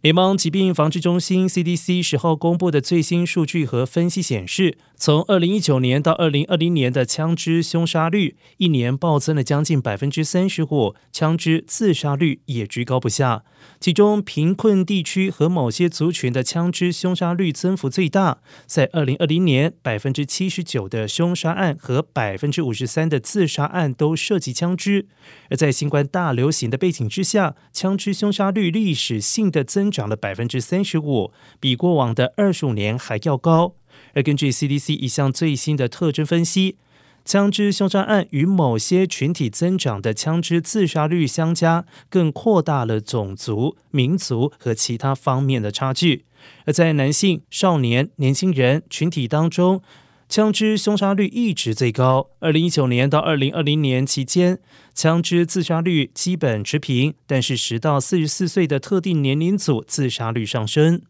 美邦疾病防治中心 CDC 10号公布的最新数据和分析显示，从2019年到2020年的枪支凶杀率一年暴增了将近 35%， 枪支自杀率也居高不下。其中贫困地区和某些族群的枪支凶杀率增幅最大，在2020年 79% 的凶杀案和 53% 的自杀案都涉及枪支。而在新冠大流行的背景之下，枪支凶杀率历史性的增长了 35%， 比过往的25年还要高。而根据 CDC 一项最新的特征分析，枪支凶杀案与某些群体增长的枪支自杀率相加，更扩大了种族、民族和其他方面的差距。而在男性、少年、年轻人群体当中，枪支凶杀率一直最高。2019年到2020年期间，枪支自杀率基本持平，但是10到44岁的特定年龄组自杀率上升。